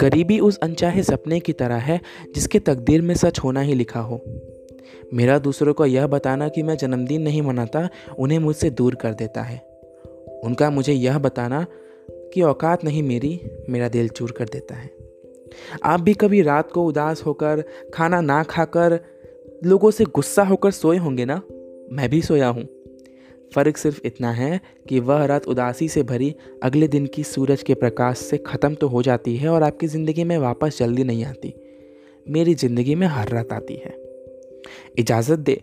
गरीबी उस अनचाहे सपने की तरह है जिसके तकदीर में सच होना ही लिखा हो। मेरा दूसरों को यह बताना कि मैं जन्मदिन नहीं मनाता उन्हें मुझसे दूर कर देता है। उनका मुझे यह बताना कि औकात नहीं मेरी मेरा दिल चूर कर देता है। आप भी कभी रात को उदास होकर, खाना ना खाकर, लोगों से गुस्सा होकर सोए होंगे ना? मैं भी सोया हूँ। फ़र्क सिर्फ इतना है कि वह रात उदासी से भरी अगले दिन की सूरज के प्रकाश से ख़त्म तो हो जाती है और आपकी ज़िंदगी में वापस जल्दी नहीं आती। मेरी ज़िंदगी में हर रात आती है। इजाज़त दे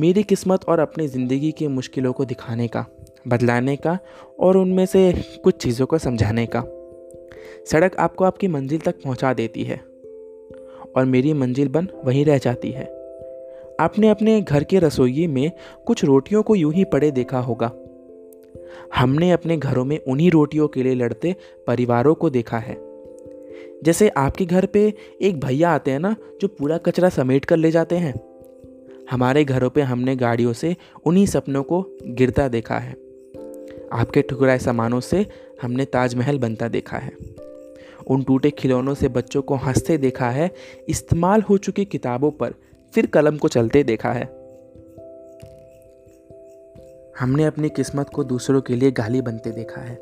मेरी किस्मत और अपनी ज़िंदगी की मुश्किलों को दिखाने का, बदलाने का और उनमें से कुछ चीज़ों को समझाने का। सड़क आपको आपकी मंजिल तक पहुंचा देती है और मेरी मंजिल बन वहीं रह जाती है। आपने अपने घर के रसोई में कुछ रोटियों को यूं ही पड़े देखा होगा। हमने अपने घरों में उन्हीं रोटियों के लिए लड़ते परिवारों को देखा है। जैसे आपके घर पे एक भैया आते हैं ना, जो पूरा कचरा समेट कर ले जाते हैं। हमारे घरों पे हमने गाड़ियों से उन्हीं सपनों को गिरता देखा है। आपके ठुकराए सामानों से हमने ताजमहल बनता देखा है। उन टूटे खिलौनों से बच्चों को हंसते देखा है। इस्तेमाल हो चुकी किताबों पर फिर कलम को चलते देखा है। हमने अपनी किस्मत को दूसरों के लिए गाली बनते देखा है।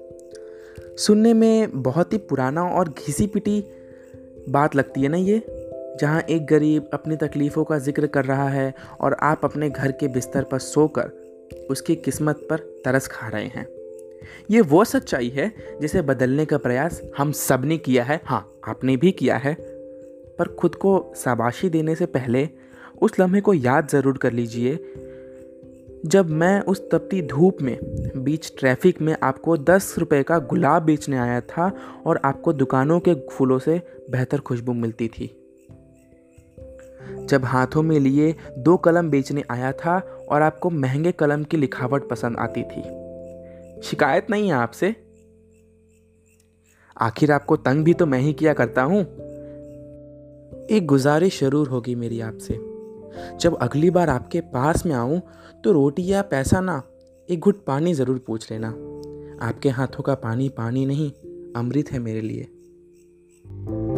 सुनने में बहुत ही पुराना और घिसी पिटी बात लगती है ना ये, जहाँ एक गरीब अपनी तकलीफ़ों का जिक्र कर रहा है और आप अपने घर के बिस्तर पर सोकर उसकी किस्मत पर तरस खा रहे हैं। ये वो सच्चाई है जिसे बदलने का प्रयास हम सब ने किया है। हाँ, आपने भी किया है, पर खुद को शाबाशी देने से पहले उस लम्हे को याद ज़रूर कर लीजिए जब मैं उस तपती धूप में बीच ट्रैफिक में आपको 10 रुपए का गुलाब बेचने आया था और आपको दुकानों के फूलों से बेहतर खुशबू मिलती थी। जब हाथों में लिए 2 कलम बेचने आया था और आपको महंगे कलम की लिखावट पसंद आती थी। शिकायत नहीं है आपसे। आखिर आपको तंग भी तो मैं ही किया करता हूँ। एक गुजारिश जरूर होगी मेरी आपसे, जब अगली बार आपके पास में आऊँ तो रोटी या पैसा ना, एक घुट पानी ज़रूर पूछ लेना। आपके हाथों का पानी पानी नहीं, अमृत है मेरे लिए।